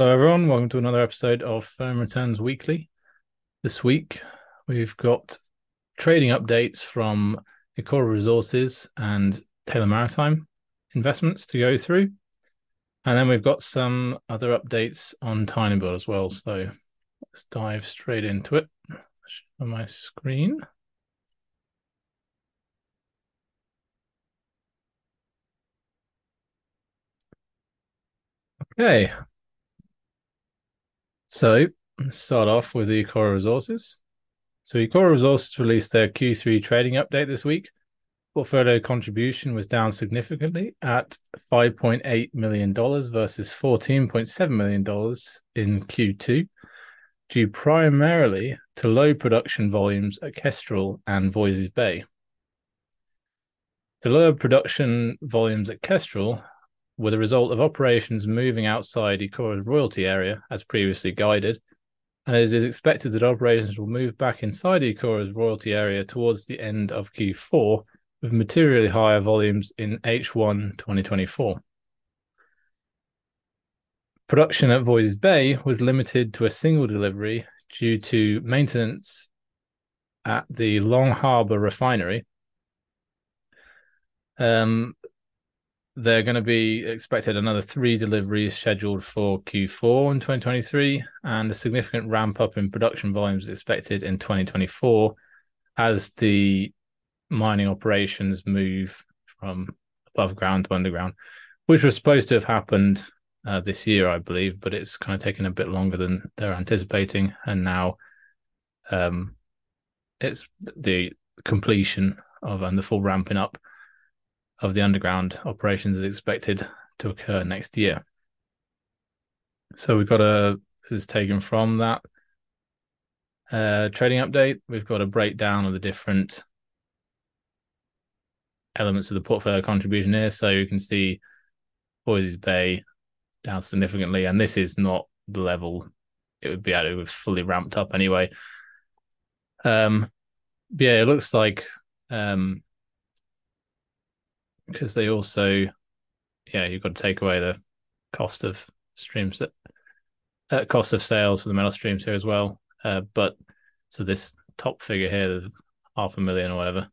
Hello everyone, welcome to another episode of Firm Returns Weekly. This week we've got trading updates from Ecora Resources and Taylor Maritime Investments to go through. And then we've got some other updates on TinyBuild as well. So let's dive straight into it. Share my screen. Okay. So let's start off with the Ecora Resources. So Ecora Resources released their Q3 trading update this week. Portfolio contribution was down significantly at $5.8 million versus $14.7 million in Q2, due primarily to low production volumes at Kestrel and Voisey's Bay. The lower production volumes at Kestrel were the result of operations moving outside Ecora's royalty area, as previously guided, and it is expected that operations will move back inside Ecora's royalty area towards the end of Q4, with materially higher volumes in H1 2024. Production at Voisey's Bay was limited to a single delivery due to maintenance at the Long Harbour refinery. They're going to be expected another 3 deliveries scheduled for Q4 in 2023, and a significant ramp up in production volumes expected in 2024 as the mining operations move from above ground to underground, which was supposed to have happened this year, I believe, but it's kind of taken a bit longer than they're anticipating. And now it's the completion of and the full ramping up of the underground operations is expected to occur next year. So we've got this is taken from that trading update. We've got a breakdown of the different elements of the portfolio contribution here. So you can see Voisey's Bay down significantly, and this is not the level it would be at. It was fully ramped up anyway. Yeah, it looks like because they also, yeah, you've got to take away the cost of streams, that cost of sales for the metal streams here as well. But so this top figure here, the $500,000 or whatever,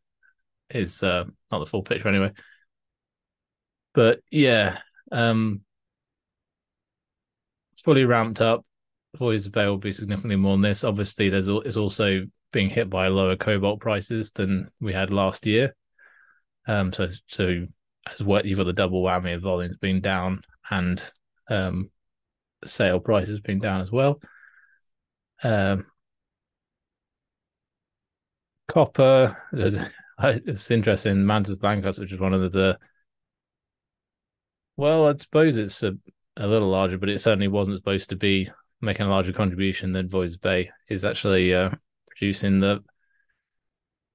is not the full picture anyway. But yeah, fully ramped up, Voisey's Bay will be significantly more than this. Obviously, it's also being hit by lower cobalt prices than we had last year. So as what you've got the double whammy of volumes being down and sale prices being down as well. Copper, it's interesting. Mantos Blancos, which is one of the well, I suppose it's a little larger, but it certainly wasn't supposed to be making a larger contribution than Voisey's Bay, is actually producing the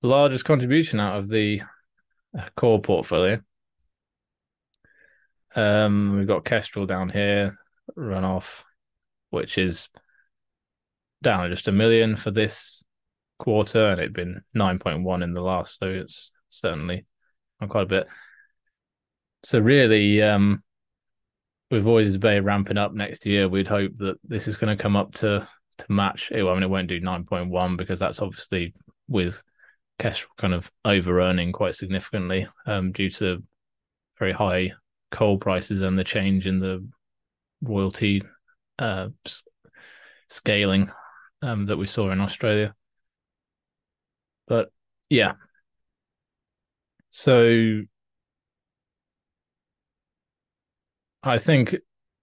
largest contribution out of the core portfolio. We've got Kestrel down here, runoff, which is down just $1 million for this quarter, and it'd been 9.1 in the last, so it's certainly on quite a bit. So really, with Voisey's Bay ramping up next year, we'd hope that this is going to come up to match. Well, I mean, it won't do 9.1 because that's obviously with Kestrel kind of over-earning quite significantly due to very high coal prices and the change in the royalty scaling that we saw in Australia. But yeah, so I think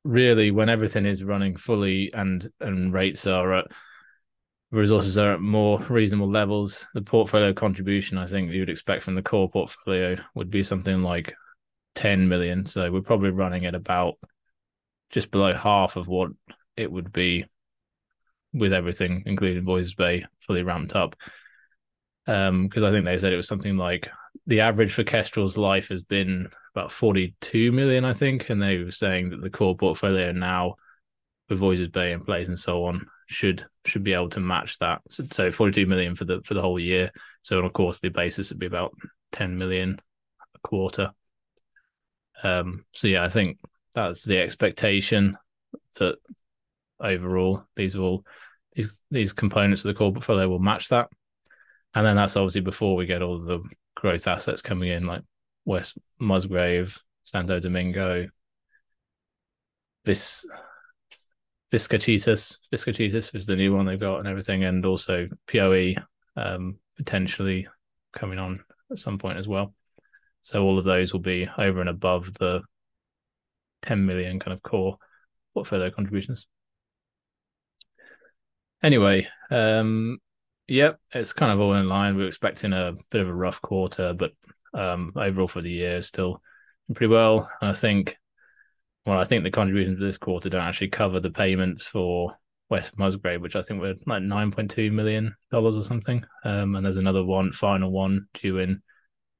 really when everything is running fully and rates are at resources are at more reasonable levels, the portfolio contribution I think you would expect from the core portfolio would be something like $10 million. So we're probably running at about just below half of what it would be with everything, including Voisey's Bay, fully ramped up. Because I think they said it was something like the average for Kestrel's life has been about $42 million, I think, and they were saying that the core portfolio now with Voisey's Bay in place and so on should be able to match that. So $42 million for the whole year. So on a quarterly basis, it'd be about $10 million a quarter. So yeah, I think that's the expectation that overall. These are all these components of the core portfolio will match that. And then that's obviously before we get all the growth assets coming in, like West Musgrave, Santo Domingo, Viscachitis is the new one they've got and everything, and also POE potentially coming on at some point as well. So all of those will be over and above the 10 million kind of core portfolio contributions. Anyway, yep, it's kind of all in line. We're expecting a bit of a rough quarter, but overall for the year, still pretty well. And I think the contributions for this quarter don't actually cover the payments for West Musgrave, which I think were like $9.2 million or something. And there's another one, final one, due in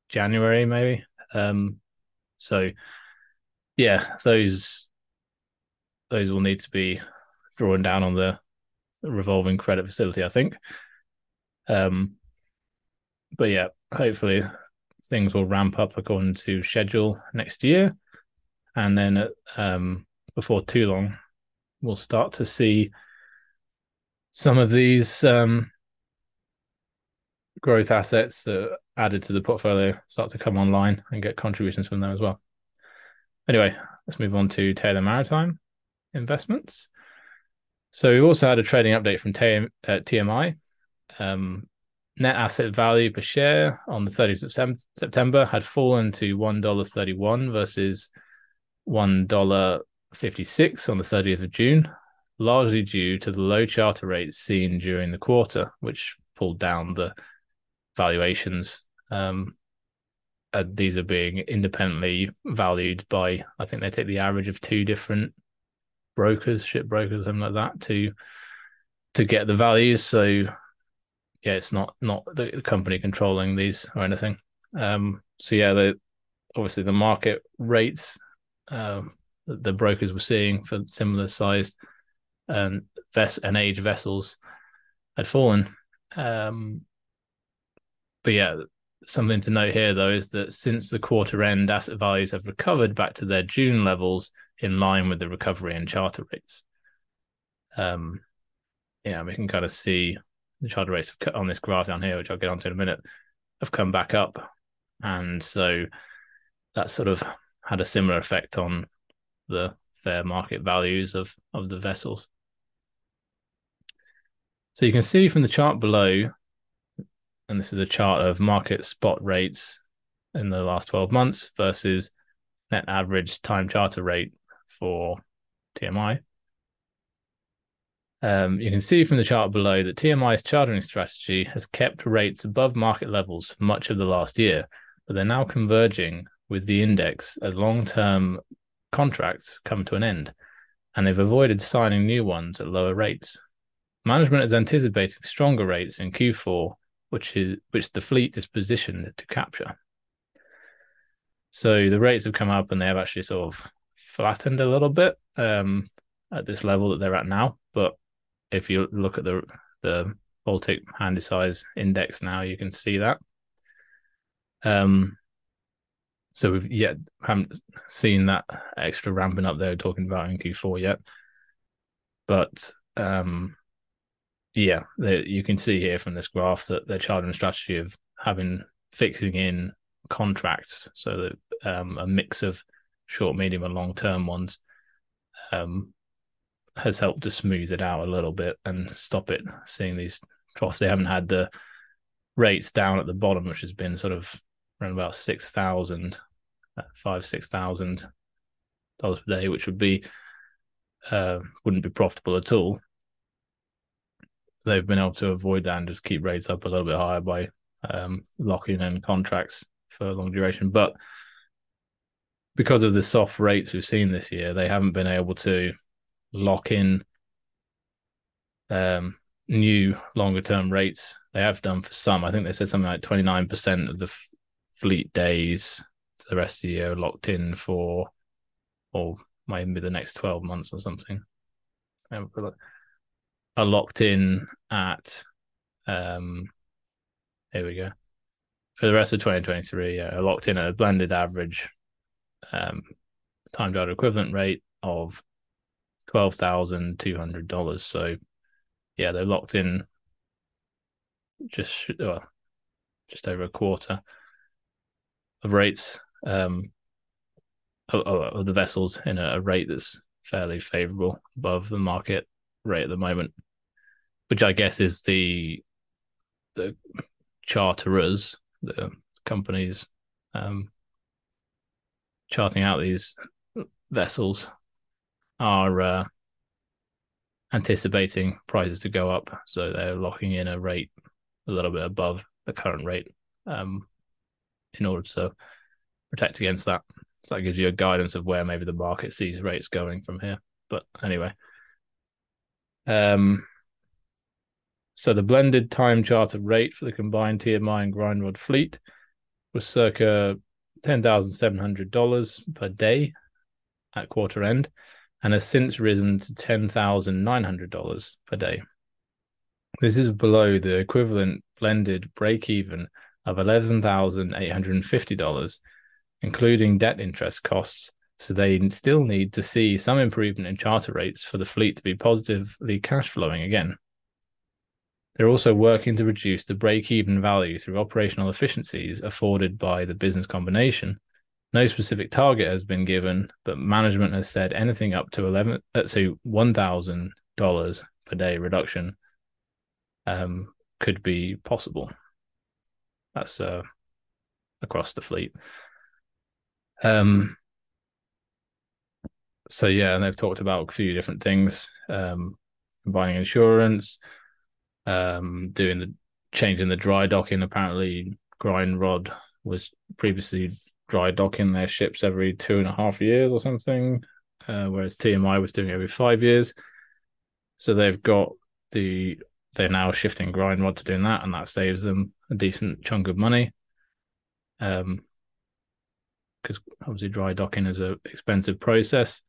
January, maybe. So, yeah, those will need to be drawn down on the revolving credit facility, I think. But yeah, hopefully things will ramp up according to schedule next year. And then before too long, we'll start to see some of these growth assets that are added to the portfolio start to come online and get contributions from them as well. Anyway, let's move on to Taylor Maritime Investments. So we also had a trading update from TMI. Net asset value per share on the 30th of September had fallen to $1.31 versus $1.56 on the 30th of June, largely due to the low charter rates seen during the quarter, which pulled down the valuations. These are being independently valued by, I think they take the average of two different brokers, shipbrokers, something like that, to get the values. So yeah, it's not the company controlling these or anything. So yeah, obviously the market rates the brokers were seeing for similar sized and age vessels had fallen. But yeah, something to note here though is that since the quarter end, asset values have recovered back to their June levels in line with the recovery in charter rates. Yeah, we can kind of see the charter rates on this graph down here, which I'll get onto in a minute, have come back up. And so that sort of had a similar effect on the fair market values of the vessels. So you can see from the chart below, and this is a chart of market spot rates in the last 12 months versus net average time charter rate for TMI. You can see from the chart below that TMI's chartering strategy has kept rates above market levels for much of the last year, but they're now converging with the index as long-term contracts come to an end, and they've avoided signing new ones at lower rates. Management is anticipating stronger rates in Q4, which the fleet is positioned to capture. So the rates have come up and they have actually sort of flattened a little bit at this level that they're at now. But if you look at the Baltic Handysize Index now, you can see that. So we've haven't seen that extra ramping up they're talking about in Q4 yet. But yeah, you can see here from this graph that their chartering strategy of fixing in contracts, so that a mix of short, medium, and long-term ones has helped to smooth it out a little bit and stop it seeing these troughs. They haven't had the rates down at the bottom, which has been sort of around about $6,000 per day, which would be wouldn't be profitable at all. They've been able to avoid that and just keep rates up a little bit higher by locking in contracts for a long duration. But because of the soft rates we've seen this year, they haven't been able to lock in new longer term rates. They have done for some. I think they said something like 29% of the fleet days for the rest of the year locked in for, or maybe the next 12 months or something, are locked in at here we go, for the rest of 2023, are locked in at a blended average time charter equivalent rate of $12,200. So yeah, they're locked in just over a quarter of rates of the vessels in a rate that's fairly favourable above the market rate at the moment, which I guess is the charterers, the companies charting out these vessels are anticipating prices to go up, so they're locking in a rate a little bit above the current rate in order to protect against that. So that gives you a guidance of where maybe the market sees rates going from here. But anyway, so the blended time charter rate for the combined TMI and grind rod fleet was circa $10,700 per day at quarter end, and has since risen to $10,900 per day. This is below the equivalent blended break-even of $11,850, including debt interest costs, so they still need to see some improvement in charter rates for the fleet to be positively cash flowing again. They're also working to reduce the break-even value through operational efficiencies afforded by the business combination. No specific target has been given, but management has said anything up to $1,000 per day reduction could be possible. That's across the fleet. So yeah, and they've talked about a few different things, combining insurance, doing the change in the dry docking. Apparently, Grind Rod was previously dry docking their ships every 2.5 years or something, whereas TMI was doing it every 5 years. So they've got they're now shifting Grind Rod to doing that, and that saves them a decent chunk of money. Because obviously dry docking is an expensive process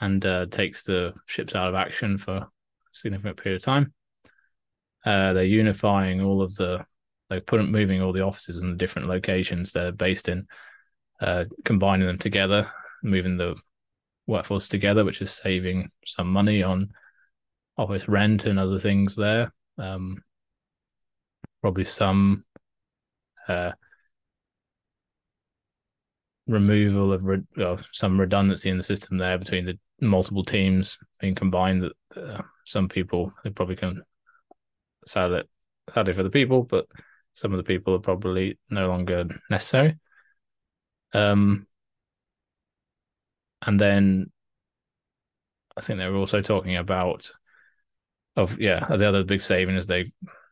and takes the ships out of action for a significant period of time. They're unifying all of moving all the offices in the different locations they're based in, combining them together, moving the workforce together, which is saving some money on office rent and other things there. Probably some removal of some redundancy in the system there between the multiple teams being combined. That some people, they probably can sell it sadly for the people, but some of the people are probably no longer necessary. And then I think they were also talking about the other big saving is they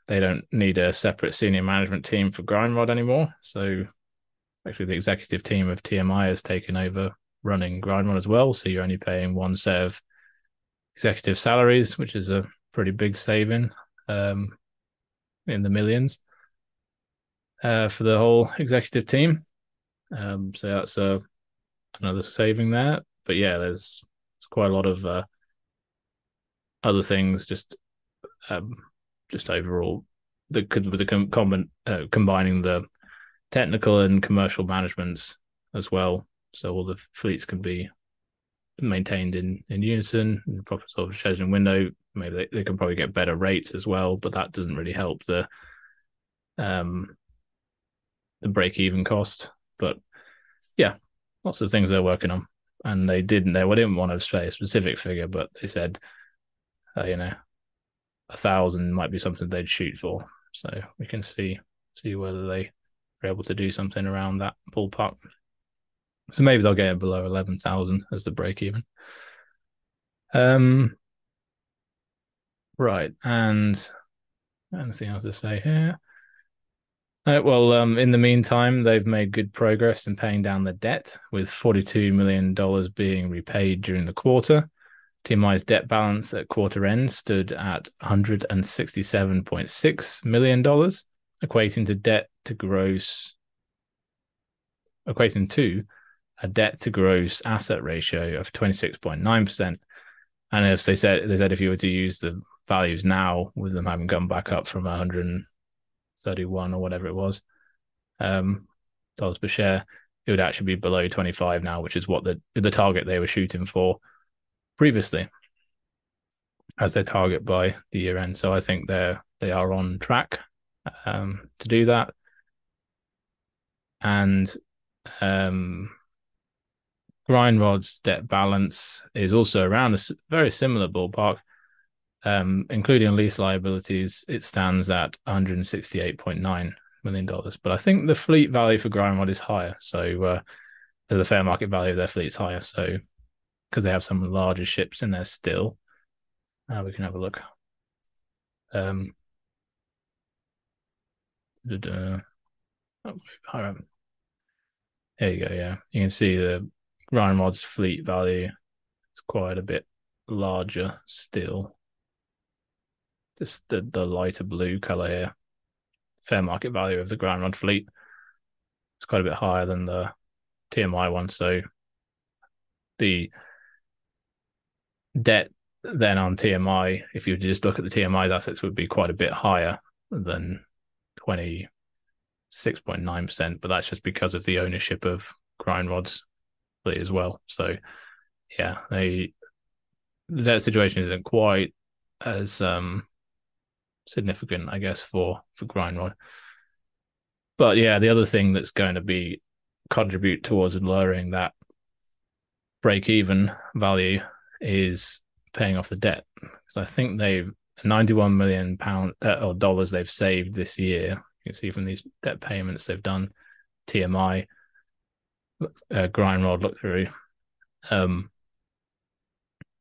don't need a separate senior management team for Grind Rod anymore. So actually the executive team of TMI has taken over running Grind Rod as well. So you're only paying one set of executive salaries, which is a pretty big saving, in the millions, for the whole executive team. So that's another saving there. But yeah, there's quite a lot of other things just overall that could, with the combining the technical and commercial managements as well. So all the fleets can be maintained in unison, in the proper sort of scheduling window. Maybe they can probably get better rates as well, but that doesn't really help the break-even cost. But yeah, lots of things they're working on. And they didn't want to say a specific figure, but they said, 1,000 might be something they'd shoot for. So we can see whether they are able to do something around that ballpark. So maybe they'll get it below 11,000 as the break-even. Right, and anything else to say here? In the meantime, they've made good progress in paying down the debt, with $42 million being repaid during the quarter. TMI's debt balance at quarter end stood at $167.6 million, equating to a debt to gross asset ratio of 26.9%. And as they said if you were to use the values now, with them having gone back up from 131 or whatever it was, dollars per share, it would actually be below 25 now, which is what the target they were shooting for previously. as their target by the year end. So I think they are on track to do that. And Grind Rod's debt balance is also around a very similar ballpark, including lease liabilities. It stands at $168.9 million. But I think the fleet value for Grind Rod is higher. So the fair market value of their fleet is higher. So because they have some larger ships in there still, we can have a look. There you go. Yeah, you can see the Grind Rod's fleet value is quite a bit larger still. Just the lighter blue color here. Fair market value of the Grind Rod fleet is quite a bit higher than the TMI one. So the debt then on TMI, if you just look at the TMI assets, would be quite a bit higher than 26.9%, but that's just because of the ownership of Grind Rod's fleet as well. So yeah, that situation isn't quite as significant, I guess, for Grind Rod. But yeah, the other thing that's going to be contribute towards lowering that break even value is paying off the debt, because I think they've £91 million or dollars they've saved this year. You can see from these debt payments they've done, TMI, Grind Rod look through,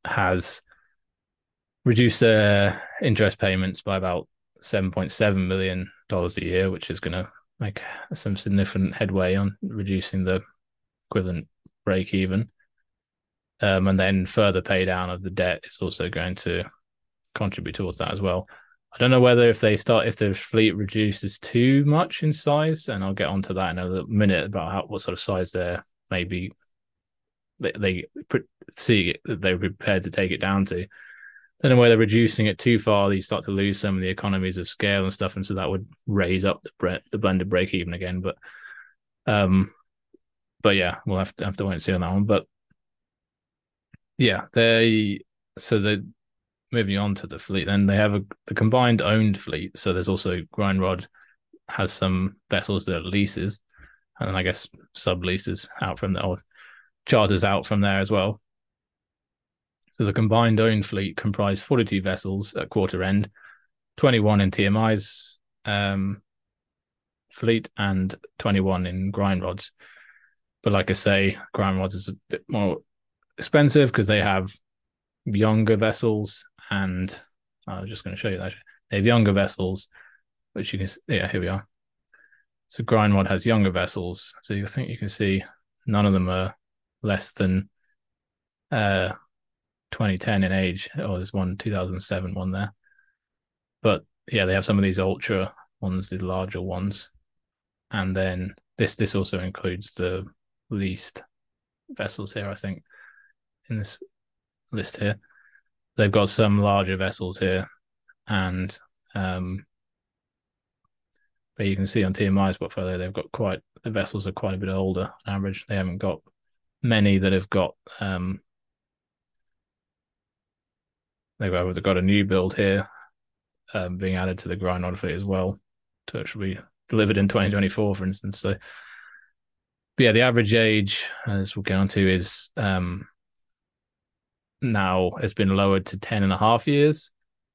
has reduced their interest payments by about $7.7 million a year, which is going to make some significant headway on reducing the equivalent break even. And then further pay down of the debt is also going to contribute towards that as well. I don't know whether if the fleet reduces too much in size, and I'll get onto that in a little minute about what sort of size they're maybe they see that they're prepared to take it down to. Then where they're reducing it too far, you start to lose some of the economies of scale and stuff, and so that would raise up the blended break even again. But yeah, we'll have to wait and see on that one. But yeah, moving on to the fleet, then they have the combined owned fleet. So there's also Grind Rod has some vessels that are leases, and then I guess subleases out from the old charters out from there as well. So the combined owned fleet comprised 42 vessels at quarter end, 21 in TMI's fleet and 21 in Grind Rod's. But like I say, Grind Rod's is a bit more expensive because they have younger vessels. And I was just going to show you that. They have younger vessels, which you can see. Yeah, here we are. So Grind Rod has younger vessels. So you think you can see none of them are less than 2010 in age. Oh, there's one 2007 one there. But yeah, they have some of these ultra ones, the larger ones. And then this also includes the leased vessels here, I think, in this list here. They've got some larger vessels here, and but you can see on TMI's portfolio they've got the vessels are quite a bit older on average. They haven't got many that have got they've got a new build here being added to the Grind Rod fleet as well, so it should be delivered in 2024, for instance. So but yeah, the average age, as we'll get on to, is now has been lowered to 10 and a half years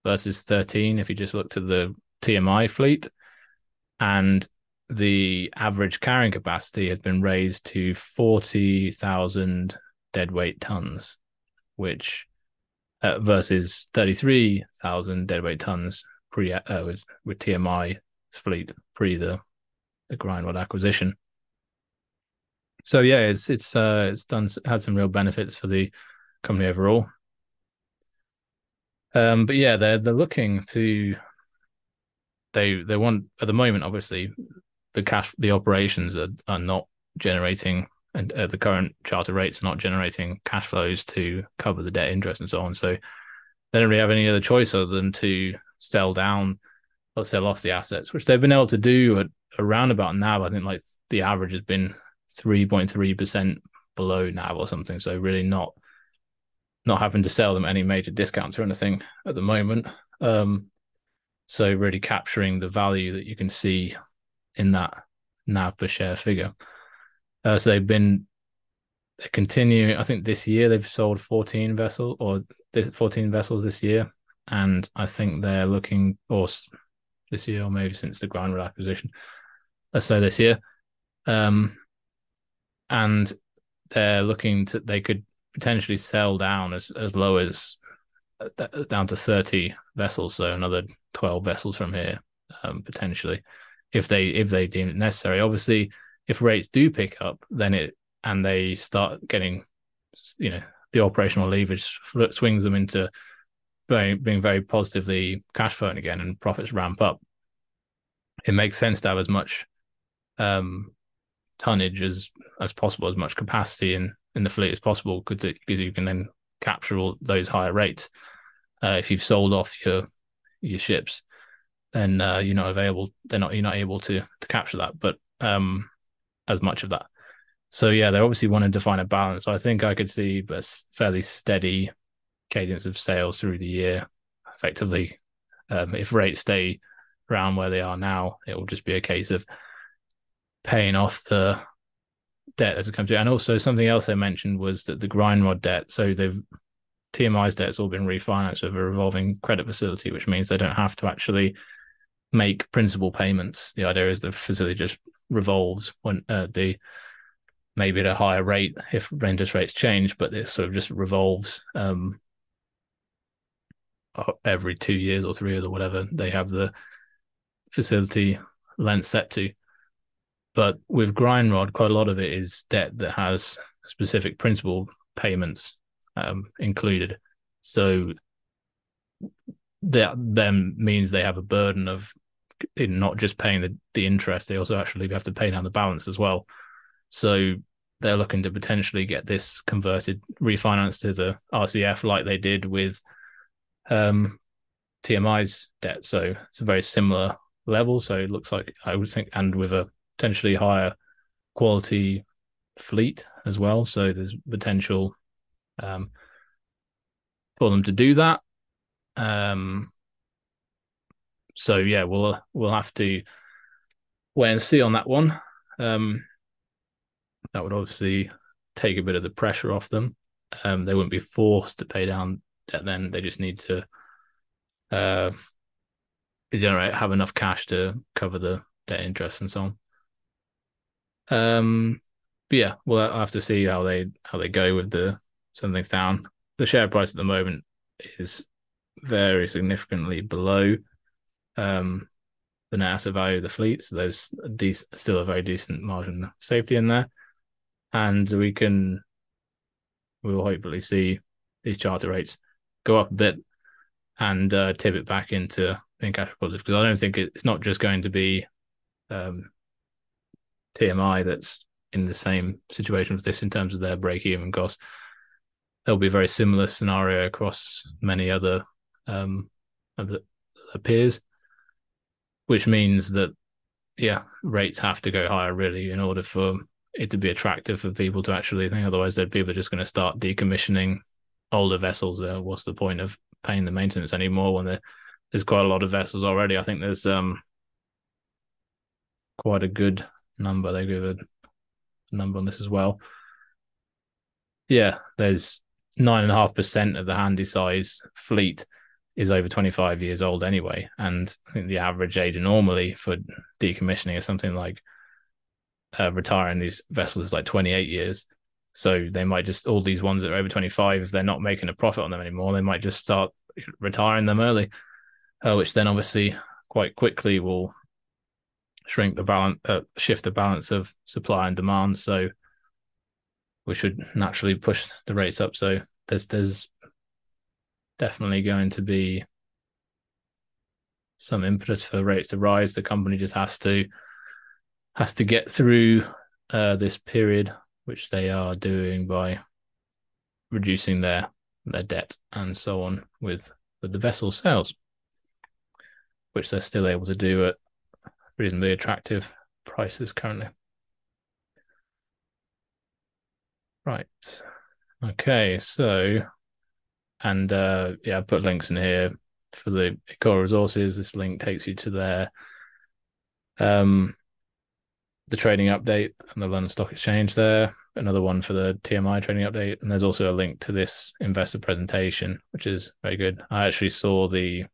versus 13 if you just look to the TMI fleet, and the average carrying capacity has been raised to 40,000 deadweight tons, which versus 33,000 deadweight tons with TMI's fleet pre the Grind Rod acquisition. So yeah, it's had some real benefits for the company overall. But yeah, they're looking to they want, at the moment obviously the operations are not generating, and the current charter rates are not generating cash flows to cover the debt interest and so on, so they don't really have any other choice other than to sell down or sell off the assets, which they've been able to do at around about NAV. I think like the average has been 3.3% below NAV or something, so really not not having to sell them at any major discounts or anything at the moment. So really capturing the value that you can see in that NAV per share figure. So they've been continuing. I think this year they've sold 14 vessels this year. And I think they're looking, or this year, or maybe since the Groundwood acquisition, let's say this year. And they're looking to, they could potentially sell down as low as down to 30 vessels. So another 12 vessels from here, potentially, if they deem it necessary. Obviously, if rates do pick up, then and they start getting, the operational leverage swings them into being very positively cash flowing again, and profits ramp up. It makes sense to have as much tonnage as possible, as much capacity in the fleet as possible, because you can then capture all those higher rates. If you've sold off your ships, then you're not able to capture that, but as much of that. So yeah, they obviously want to find a balance. So I think I could see a fairly steady cadence of sales through the year, effectively. If rates stay around where they are now, it will just be a case of paying off the debt as it comes to. And also, something else they mentioned was that the grind rod debt, so they've TMI's debt's all been refinanced with a revolving credit facility, which means they don't have to actually make principal payments. The idea is the facility just revolves when maybe at a higher rate if interest rates change, but it sort of just revolves every 2 years or 3 years or whatever they have the facility lent set to. But with Grindrod, quite a lot of it is debt that has specific principal payments included. So that then means they have a burden of not just paying the interest, they also actually have to pay down the balance as well. So they're looking to potentially get this refinanced to the RCF like they did with TMI's debt. So it's a very similar level. So it looks like, I would think, and with a potentially higher quality fleet as well. So there's potential for them to do that. So yeah, we'll have to wait and see on that one. That would obviously take a bit of the pressure off them. They wouldn't be forced to pay down debt then. They just need to have enough cash to cover the debt interest and so on. But yeah, well, I'll have to see how they go with the something down. The share price at the moment is very significantly below the net asset value of the fleet, so there's still a very decent margin of safety in there. And we will hopefully see these charter rates go up a bit and tip it back into being cash positive, because I don't think it's not just going to be TMI that's in the same situation with this in terms of their break-even costs. There'll be a very similar scenario across many other of the peers, which means that, yeah, rates have to go higher really in order for it to be attractive for people to actually think. Otherwise, people are just going to start decommissioning older vessels. What's the point of paying the maintenance anymore when there's quite a lot of vessels already? I think there's quite a good number. They give a number on this as well. Yeah, there's 9.5% of the handysize fleet is over 25 years old anyway, and I think the average age normally for decommissioning is something like retiring these vessels is like 28 years. So they might just, all these ones that are over 25, if they're not making a profit on them anymore, they might just start retiring them early, which then obviously quite quickly will shrink the balance, shift the balance of supply and demand. So we should naturally push the rates up. So there's definitely going to be some impetus for rates to rise. The company just has to get through this period, which they are doing by reducing their debt and so on with the vessel sales, which they're still able to do at reasonably attractive prices currently. Right. Okay, so And yeah, I put links in here for the Ecora Resources. This link takes you to their the trading update and the London Stock Exchange there. Another one for the TMI trading update. And there's also a link to this investor presentation, which is very good. I actually saw the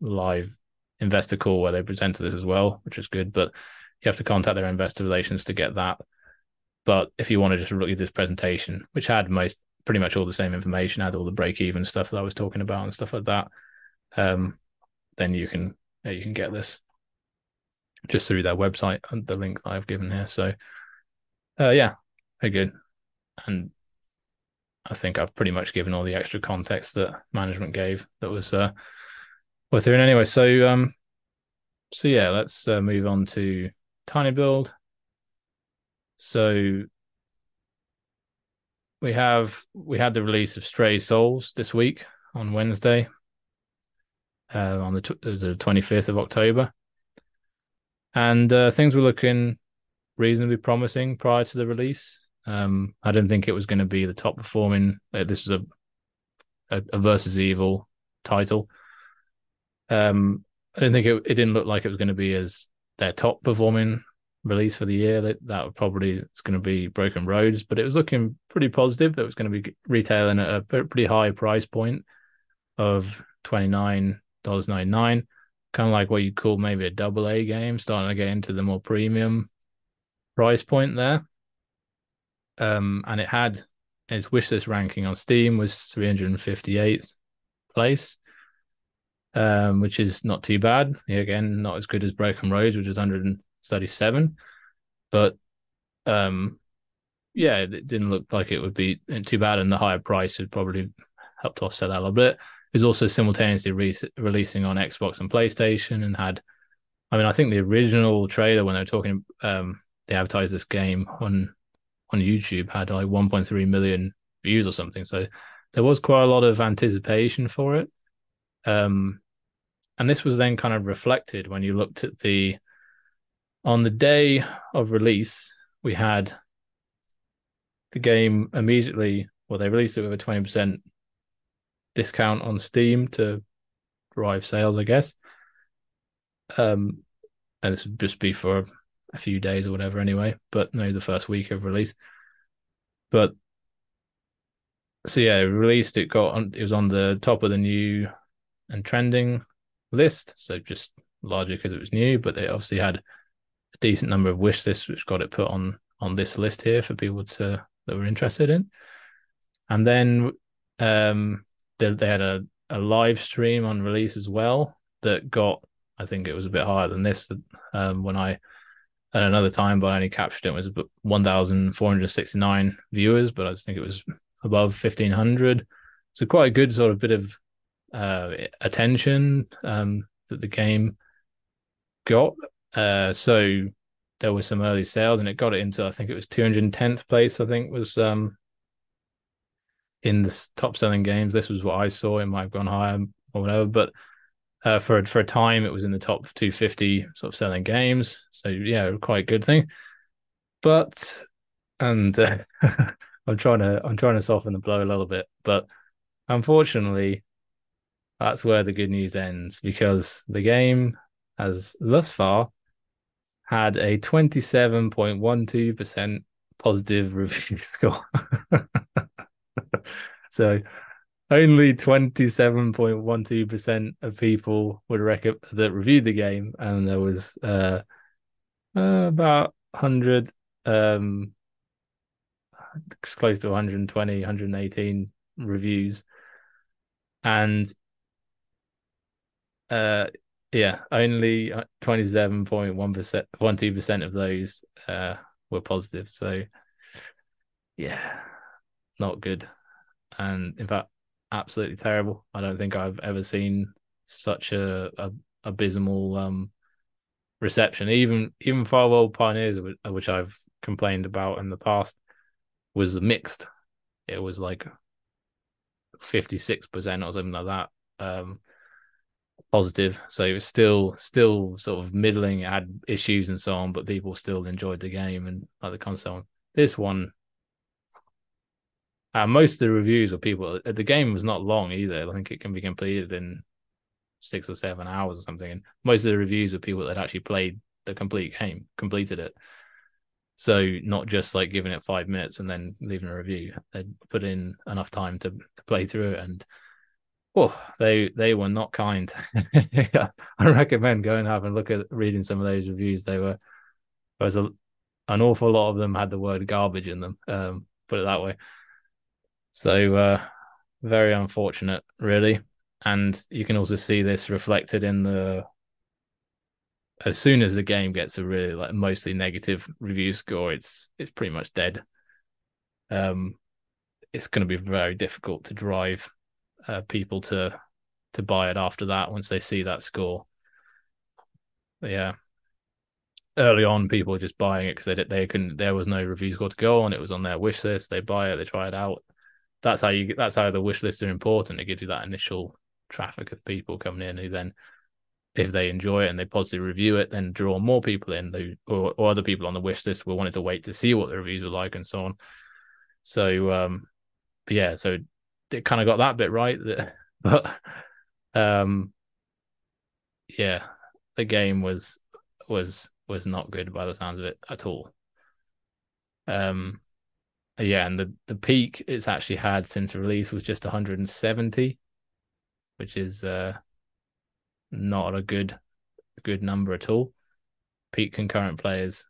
live investor call where they presented this as well, which is good, but you have to contact their investor relations to get that. But if you want to just look at this presentation, which had pretty much all the same information, had all the break-even stuff that I was talking about and stuff like that, then you can get this just through their website and the link that I've given here. So yeah, very good. And I think I've pretty much given all the extra context that management gave that was worth hearing anyway. So so yeah, let's move on to TinyBuild. So we had the release of Stray Souls this week on Wednesday, on the 25th of October. And things were looking reasonably promising prior to the release. I didn't think it was going to be the top performing. This was a Versus Evil title. I didn't think it didn't look like it was going to be as their top performing release for the year. That would probably, it's going to be Broken Roads, but it was looking pretty positive that it was going to be retailing at a pretty high price point of $29.99, kind of like what you'd call maybe a AA game, starting to get into the more premium price point there. And it had its wishlist ranking on Steam was 358th place, which is not too bad. Again, not as good as Broken Roads, which is 137, but yeah, it didn't look like it would be too bad, and the higher price would probably help to offset that a little bit. It was also simultaneously releasing on Xbox and PlayStation, and had, I mean, I think the original trailer when they were talking, they advertised this game on YouTube, had like 1.3 million views or something, so there was quite a lot of anticipation for it. And this was then kind of reflected when you looked at on the day of release, we had the game immediately, well, they released it with a 20% discount on Steam to drive sales, I guess. And this would just be for a few days or whatever anyway, but no, the first week of release. But so yeah, it released, it was on the top of the new and trending list. So just largely because it was new, but they obviously had decent number of wish lists, which got it put on this list here for people that were interested in. And then they had a live stream on release as well that got, I think it was a bit higher than this when I at another time, but I only captured it was 1,469 viewers, but I think it was above 1,500, so quite a good sort of bit of attention that the game got. So there were some early sales, and it got it into, I think it was 210th place, I think was in the top selling games. This was what I saw. It might have gone higher or whatever, but for a time it was in the top 250 sort of selling games. So yeah, quite a good thing. But I'm trying to soften the blow a little bit, but unfortunately that's where the good news ends, because the game has thus far had a 27.12% positive review score. So only 27.12% of people would that reviewed the game, and there was about 100, close to 120, 118 reviews, and yeah, only 27.12% of those were positive. So, yeah, not good. And in fact, absolutely terrible. I don't think I've ever seen such a abysmal reception. Even Firewall Pioneers, which I've complained about in the past, was mixed. It was like 56% or something like that. Positive, so it was still sort of middling. It had issues and so on, but people still enjoyed the game and like the console. This one, Most of the reviews were people. The game was not long either. I think it can be completed in 6 or 7 hours or something. And most of the reviews were people that actually played the complete game, completed it. So not just like giving it 5 minutes and then leaving a review. They put in enough time to play through it, and oh, they were not kind. I recommend going and having a look at reading some of those reviews. They were, there was an awful lot of them had the word garbage in them. Put it that way. So very unfortunate, really. And you can also see this reflected in the, as soon as the game gets a really like mostly negative review score, it's pretty much dead. It's going to be very difficult to drive people to buy it after that once they see that score. But yeah, early on people were just buying it because they couldn't. There was no review score to go on. It was on their wish list. They buy it. They try it out. That's how the wish lists are important. It gives you that initial traffic of people coming in who then, if they enjoy it and they positively review it, then draw more people in, or other people on the wish list will wanted to wait to see what the reviews were like and so on. So, but yeah, so it kind of got that bit right. But yeah, the game was not good by the sounds of it at all. Yeah, and the peak it's actually had since release was just 170, which is not a good number at all. Peak concurrent players,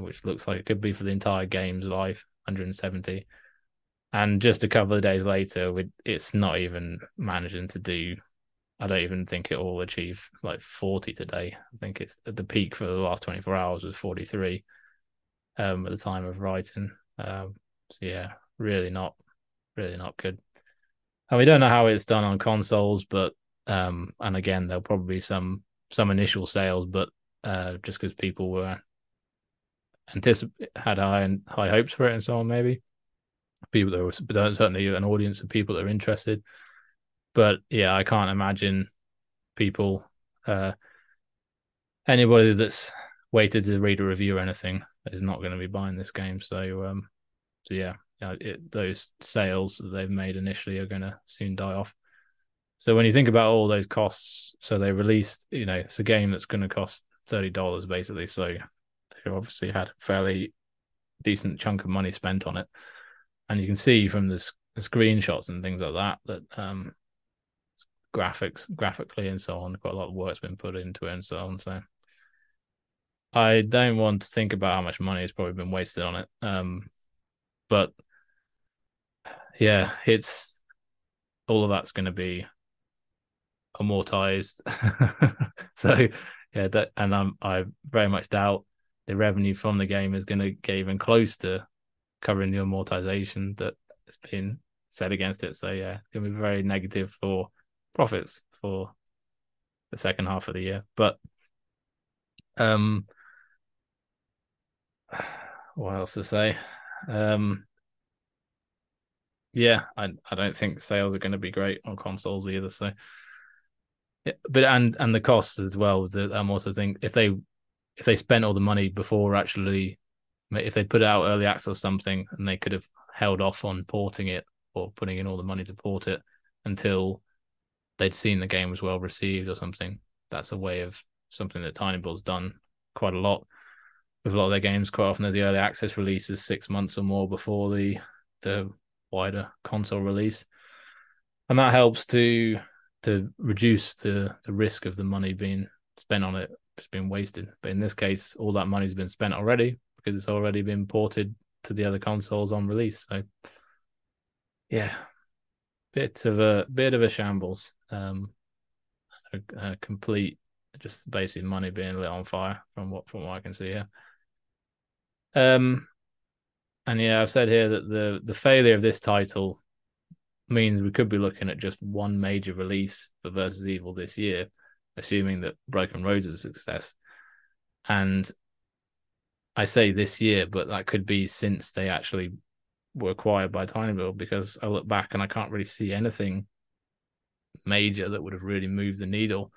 which looks like it could be for the entire game's life, 170. And just a couple of days later, it's not even managing to do, I don't even think it will achieve like 40 today. I think it's at the peak for the last 24 hours was 43 at the time of writing. So yeah, really not good. And we don't know how it's done on consoles, but and again, there'll probably be some initial sales, but just because people were had high hopes for it and so on, maybe people there was certainly an audience of people that are interested. But yeah, I can't imagine people, anybody that's waited to read a review or anything is not going to be buying this game. So so yeah, those sales that they've made initially are going to soon die off. So when you think about all those costs, so they released, it's a game that's going to cost $30 basically. So they obviously had a fairly decent chunk of money spent on it. And you can see from the screenshots and things like that graphically and so on, quite a lot of work's been put into it and so on. So I don't want to think about how much money has probably been wasted on it. But yeah, it's all of that's going to be amortized. So yeah, I very much doubt the revenue from the game is going to get even close to covering the amortization that has been set against it. So yeah, it's going to be very negative for profits for the second half of the year. But what else to say? Yeah, I don't think sales are going to be great on consoles either. So, yeah, but and the costs as well. I'm also thinking if they spent all the money before actually, if they put out early access or something, and they could have held off on porting it or putting in all the money to port it until they'd seen the game was well received or something. That's a way of something that TinyBuild's done quite a lot with a lot of their games. Quite often, the early access release is 6 months or more before the wider console release, and that helps to reduce the risk of the money being spent on it, it's been wasted. But in this case, all that money's been spent already because it's already been ported to the other consoles on release. So yeah, bit of a shambles, a complete. Just basically money being lit on fire from what I can see here. And yeah, I've said here that the failure of this title means we could be looking at just one major release for Versus Evil this year, assuming that Broken Roads is a success. And I say this year, but that could be since they actually were acquired by TinyBuild, because I look back and I can't really see anything major that would have really moved the needle.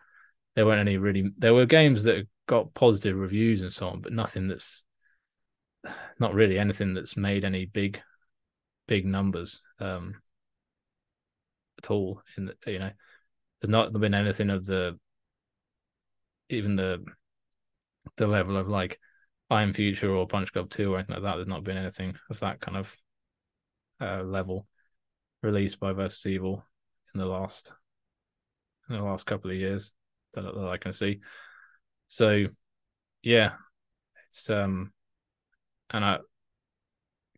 There weren't any really. There were games that got positive reviews and so on, but nothing that's not really anything that's made any big, big numbers at all. In the, you know, there's not been anything of the even the level of like I Am Future or Punch Club 2 or anything like that. There's not been anything of that kind of level released by Versus Evil in the last couple of years that I can see. So yeah, it's and I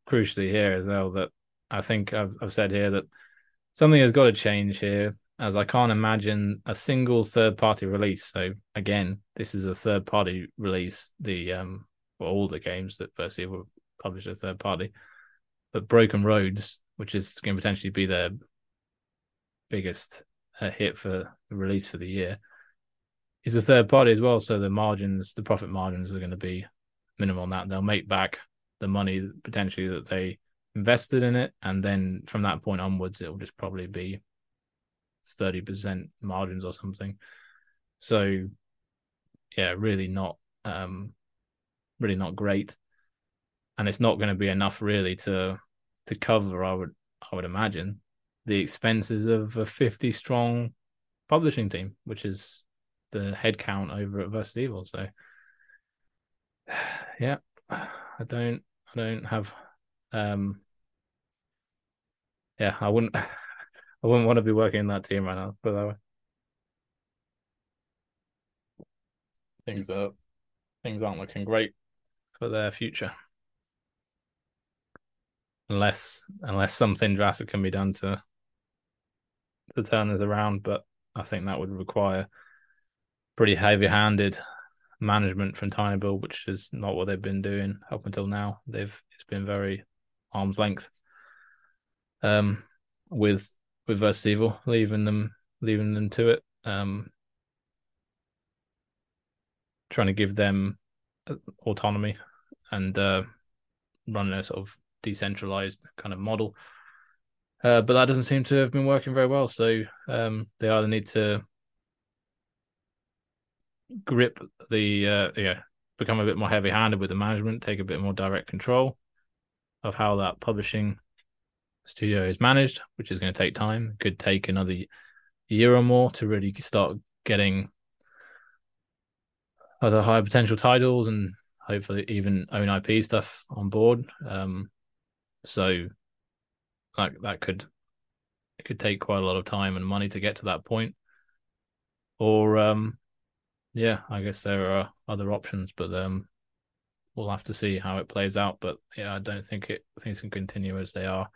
crucially here as well that I think I've said here that something has got to change here, as I can't imagine a single third-party release. So again, this is a third-party release. The well, all the games that Versus Evil published are third-party, but Broken Roads, which is going to potentially be their biggest hit for the release for the year, is a third-party as well. So the margins, the profit margins, are going to be minimal on that. They'll make back the money potentially that they invested in it, and then from that point onwards, it will just probably be 30% margins or something. So yeah, really not great, and it's not going to be enough really to cover, I would imagine, the expenses of a 50-strong publishing team, which is the headcount over at Versus Evil. So yeah, I don't have yeah, I wouldn't want to be working in that team right now, but that way. Things aren't looking great for their future. Unless something drastic can be done to turn this around, but I think that would require pretty heavy-handed management from TinyBuild, which is not what they've been doing up until now. It's been very arm's length. With Versus Evil, leaving them to it, trying to give them autonomy and run a sort of decentralized kind of model, but that doesn't seem to have been working very well. So they either need to grip the become a bit more heavy-handed with the management, take a bit more direct control of how that publishing studio is managed, which is going to take time. Could take another year or more to really start getting other high potential titles and hopefully even own IP stuff on board. So that could take quite a lot of time and money to get to that point. Or yeah, I guess there are other options, but we'll have to see how it plays out. But yeah, I don't think things can continue as they are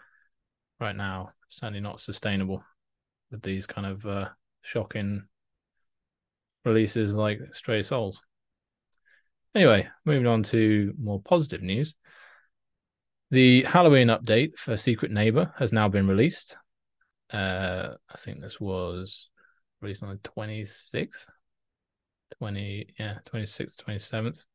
right now. Certainly not sustainable with these kind of shocking releases like Stray Souls. Anyway, moving on to more positive news. The Halloween update for Secret Neighbor has now been released. I think this was released on the 26th, 27th.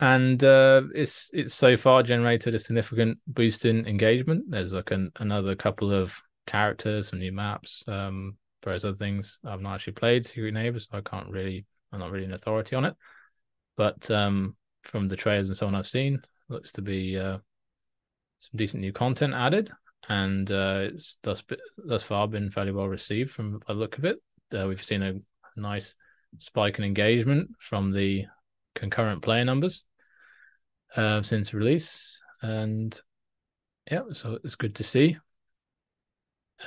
And it's so far generated a significant boost in engagement. There's like another couple of characters, some new maps, various other things. I've not actually played Secret Neighbor, so I'm not really an authority on it. But from the trailers and so on I've seen, looks to be some decent new content added, and it's thus far been fairly well received from a look of it. We've seen a nice spike in engagement from the concurrent player numbers since release, and yeah, so it's good to see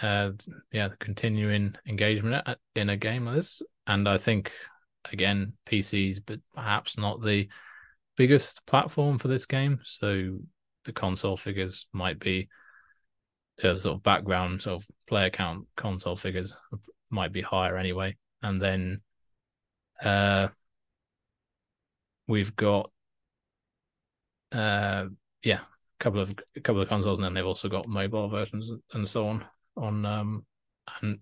the continuing engagement in a game like this. And I think again, PC's but perhaps not the biggest platform for this game, so the console figures might be the sort of background sort of player count, console figures might be higher anyway. And then we've got a couple of consoles, and then they've also got mobile versions and so on and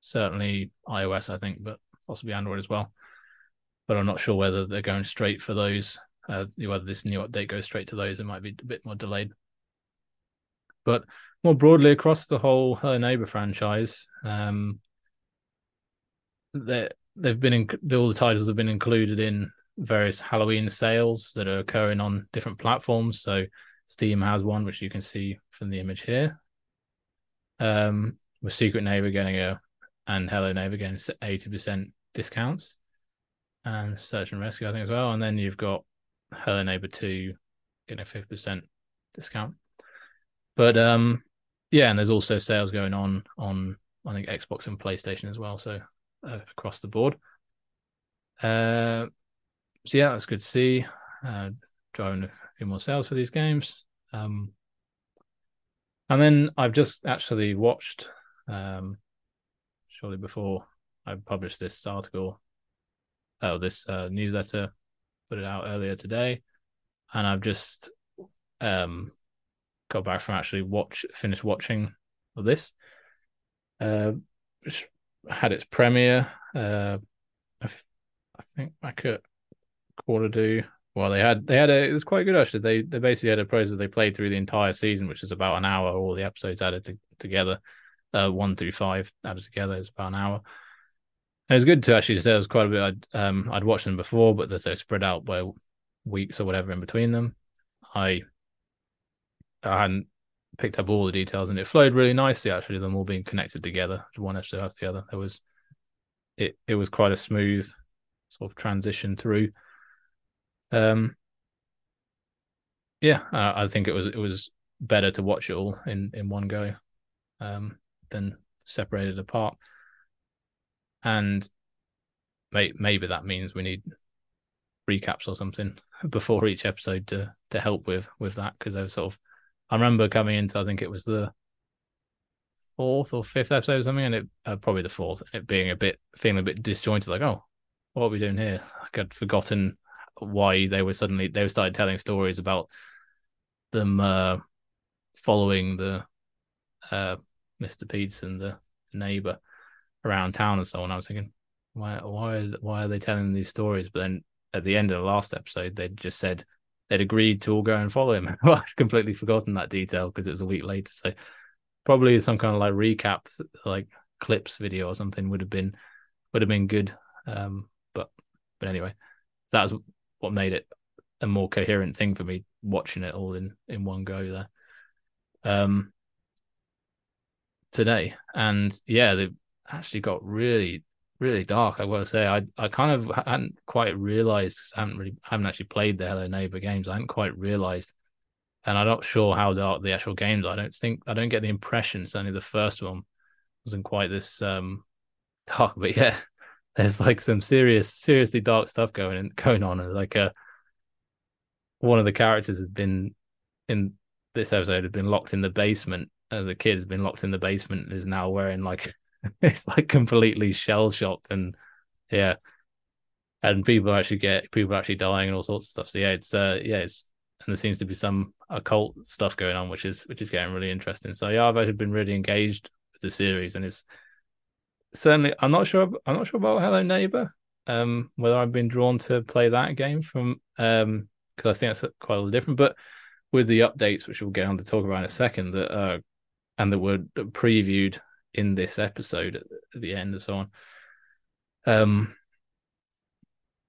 certainly iOS, I think, but possibly Android as well. But I'm not sure whether they're going straight for those, whether this new update goes straight to those. It might be a bit more delayed. But more broadly across the whole Hello Neighbor franchise, they've been all the titles have been included in various Halloween sales that are occurring on different platforms. So Steam has one, which you can see from the image here. With Secret Neighbor getting and Hello Neighbor getting 80% discounts, and Search and Rescue, I think, as well. And then you've got Hello Neighbor 2 getting a 50% discount. But yeah, and there's also sales going on I think Xbox and PlayStation as well. So across the board. So yeah, that's good to see. Driving a few more sales for these games. And then I've just actually watched, shortly before I published this article, newsletter, put it out earlier today. And I've just got back from actually finished watching this. Which had its premiere, I think back at quarter to. Well, it was quite good actually. They basically had a process they played through the entire season, which is about an hour. All the episodes added together, 1 through 5 added together is about an hour. And it was good to actually say there was quite a bit. I'd watched them before, but they're so spread out by weeks or whatever in between them. I hadn't picked up all the details, and it flowed really nicely actually. Them all being connected together, one episode after the other. It was quite a smooth sort of transition through. I think it was better to watch it all in one go than separated apart. And maybe that means we need recaps or something before each episode to help with that, because they were sort of, I remember coming into, I think it was the 4th or 5th episode or something, and it probably the 4th, and it being feeling a bit disjointed, like, oh, what are we doing here? Like, I'd forgotten why they started telling stories about them following the Mr. Peets and the neighbor around town and so on. I was thinking, why are they telling these stories? But then at the end of the last episode, they just said they'd agreed to all go and follow him. I'd completely forgotten that detail because it was a week later. So probably some kind of like recap, like clips video or something would have been good. But anyway, that was what made it a more coherent thing for me, watching it all in one go there today. And yeah, they actually got really, really dark, I will say. I kind of hadn't quite realised, because I haven't actually played the Hello Neighbor games. I hadn't quite realised, and I'm not sure how dark the actual games are. I don't get the impression, certainly the first one wasn't quite this dark, but yeah. There's like some seriously dark stuff going on. And like one of the characters has been in this episode has been locked in the basement. The kid has been locked in the basement and is now wearing like it's like completely shell shocked, and yeah, and people are actually dying and all sorts of stuff. So yeah, it's and there seems to be some occult stuff going on, which is getting really interesting. So yeah, I've actually been really engaged with the series, and it's. Certainly, I'm not sure about Hello Neighbor. Whether I've been drawn to play that game from because I think that's quite a little different. But with the updates, which we'll get on to talk about in a second, that were previewed in this episode at the end and so on.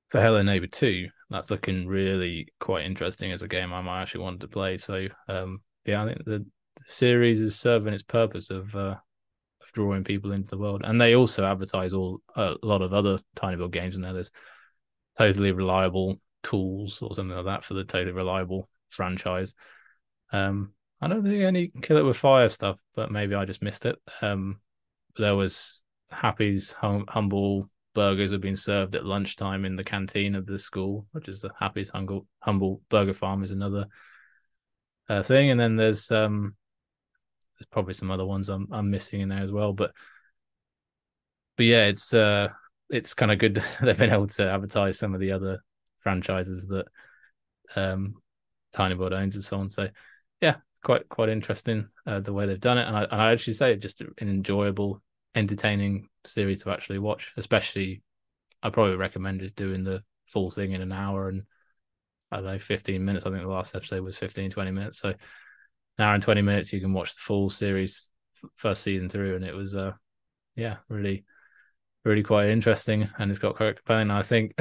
For Hello Neighbor 2, that's looking really quite interesting as a game I might actually want to play. So I think the series is serving its purpose of drawing people into the world, and they also advertise a lot of other TinyBuild games in there. There's Totally Reliable Tools or something like that for the Totally Reliable franchise. I don't think any Kill It With Fire stuff, but maybe I just missed it. There was Happy's Humble Burgers have been served at lunchtime in the canteen of the school, which is the Happy's Humble Burger Farm is another thing, and then there's probably some other ones I'm missing in there as well, but yeah, it's kind of good they've been able to advertise some of the other franchises that TinyBuild owns and so on. So yeah, quite interesting the way they've done it, and I actually say it's just an enjoyable, entertaining series to actually watch. Especially, I probably recommend just doing the full thing in an hour and I don't know 15 minutes. I think the last episode was 15-20 minutes. So. An hour and 20 minutes, you can watch the full series, first season through, and it was, really really quite interesting, and it's got quite compelling. I think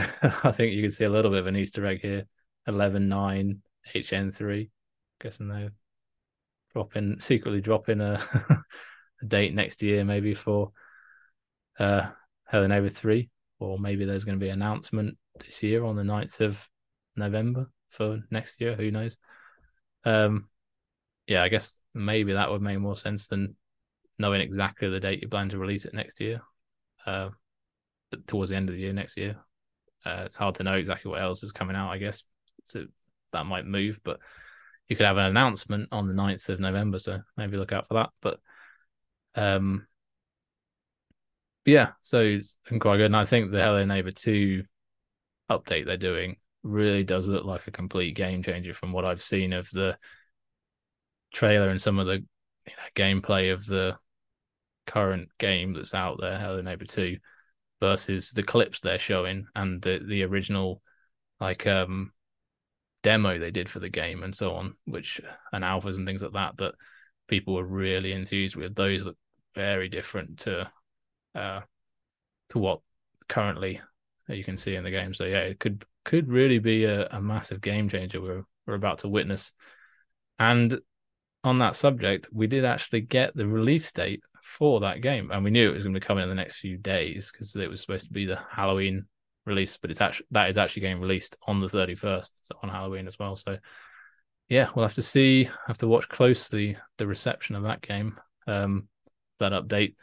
I think you can see a little bit of an Easter egg here. 11.9 HN3. I'm guessing they're secretly dropping a date next year, maybe for Hello Neighbor 3, or maybe there's going to be an announcement this year on the 9th of November for next year. Who knows? Yeah, I guess maybe that would make more sense than knowing exactly the date you plan to release it next year, towards the end of the year next year. It's hard to know exactly what else is coming out, I guess. So that might move, but you could have an announcement on the 9th of November, so maybe look out for that. But yeah, so it's been quite good. And I think the Hello Neighbor 2 update they're doing really does look like a complete game changer from what I've seen of the trailer and some of the gameplay of the current game that's out there, Hello Neighbor 2, versus the clips they're showing and the original demo they did for the game and so on, which and alphas and things like that that people were really enthused with. Those look very different to what currently you can see in the game. So yeah, it could really be a massive game changer we're about to witness. And on that subject, we did actually get the release date for that game, and we knew it was going to be coming in the next few days because it was supposed to be the Halloween release, but that is actually getting released on the 31st, so on Halloween as well. So yeah, we'll have to watch closely the reception of that game, that update,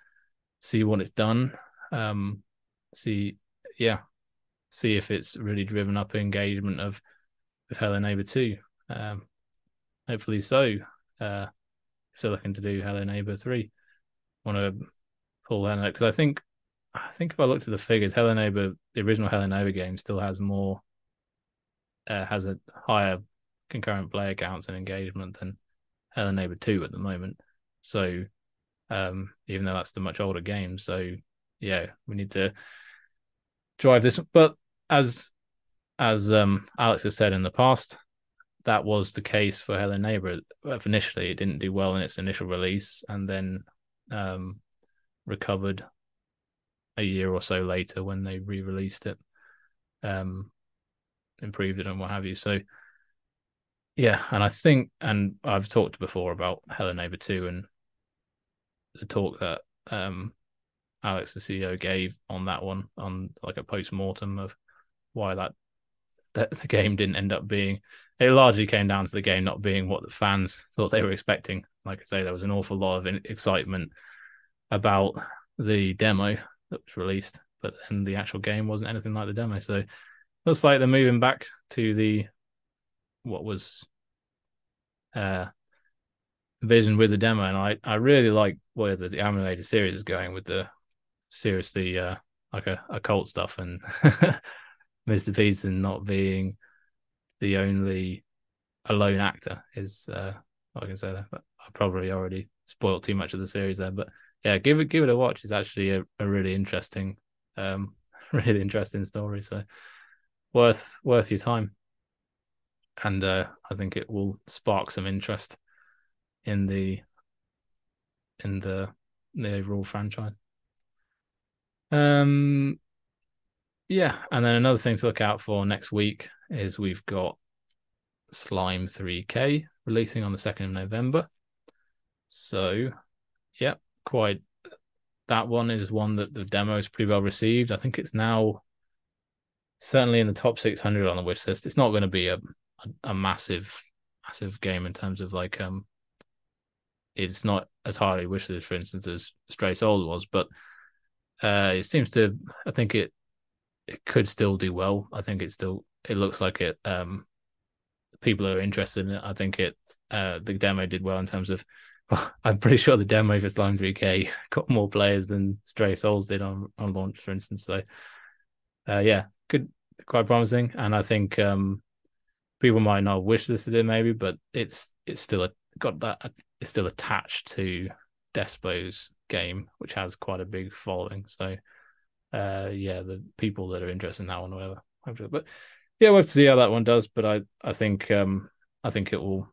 see what it's done, see if it's really driven up engagement of Hello Neighbor 2. Hopefully so. If they're looking to do Hello Neighbor 3, want to pull that out, because I think if I looked at the figures, Hello Neighbor, the original Hello Neighbor game, still has more, has a higher concurrent player counts and engagement than Hello Neighbor 2 at the moment. So even though that's the much older game, so yeah, we need to drive this. But as Alex has said in the past, that was the case for Hello Neighbor. Initially, it didn't do well in its initial release, and then recovered a year or so later when they re-released it, improved it and what have you. So yeah, and I think I've talked before about Hello Neighbor 2 and the talk that Alex, the CEO, gave on that one, on like a post-mortem of why that the game didn't end up being. It largely came down to the game not being what the fans thought they were expecting. Like I say, there was an awful lot of excitement about the demo that was released, but then the actual game wasn't anything like the demo. So looks like they're moving back to what was envisioned with the demo. And I really like where the Animated series is going with the seriously occult stuff and Mr. Peterson not being the only alone actor is what I can say there, but I probably already spoiled too much of the series there. But yeah, give it a watch. It's actually a really interesting story. So worth your time. And I think it will spark some interest in the overall franchise. Yeah, and then another thing to look out for next week is we've got Slime 3K releasing on the 2nd of November. So, yeah, quite. That one is one that the demo is pretty well received. I think it's now certainly in the top 600 on the wish list. It's not going to be a massive game in terms of it's not as highly wishlisted, for instance, as Stray Souls was, but it seems to. I think it could still do well. I think it looks like it. People are interested in it. I think it. The demo did well in terms of. I'm pretty sure the demo for Slime 3K got more players than Stray Souls did on launch, for instance. So, yeah, good, quite promising. And I think people might not wish this to do maybe, but it's still attached to Despo's game, which has quite a big following. So. Yeah, the people that are interested in that one, or whatever. But yeah, we'll have to see how that one does. But I think it will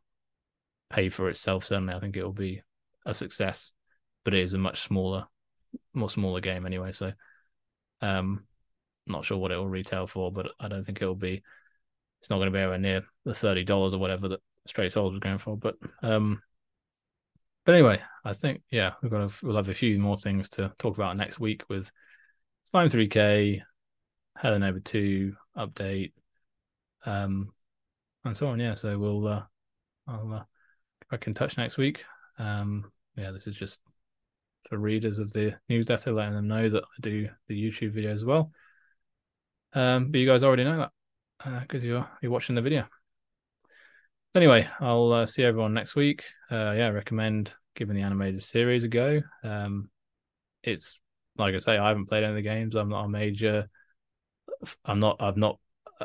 pay for itself. Certainly, I think it will be a success. But it is a much smaller game anyway. So Not sure what it will retail for, but I don't think it will be. It's not going to be anywhere near the $30 or whatever that Stray Souls was going for. But anyway, I think we'll have a few more things to talk about next week with Slime 3K, Hello Neighbor 2 update, and so on. Yeah, so we'll I'll get back in touch next week. This is just for readers of the newsletter, letting them know that I do the YouTube video as well. But you guys already know that because you're watching the video. Anyway, I'll see everyone next week. I recommend giving the animated series a go. It's like I say, I haven't played any of the games. I'm not a major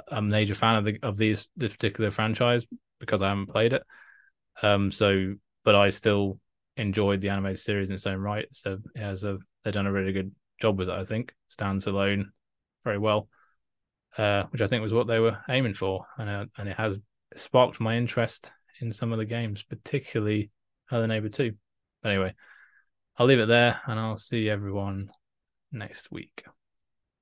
fan of this particular franchise because I haven't played it. But I still enjoyed the animated series in its own right. So it they've done a really good job with it. I think stands alone very well, which I think was what they were aiming for, and it has sparked my interest in some of the games, particularly Hello Neighbor 2. Anyway, I'll leave it there, and I'll see everyone next week.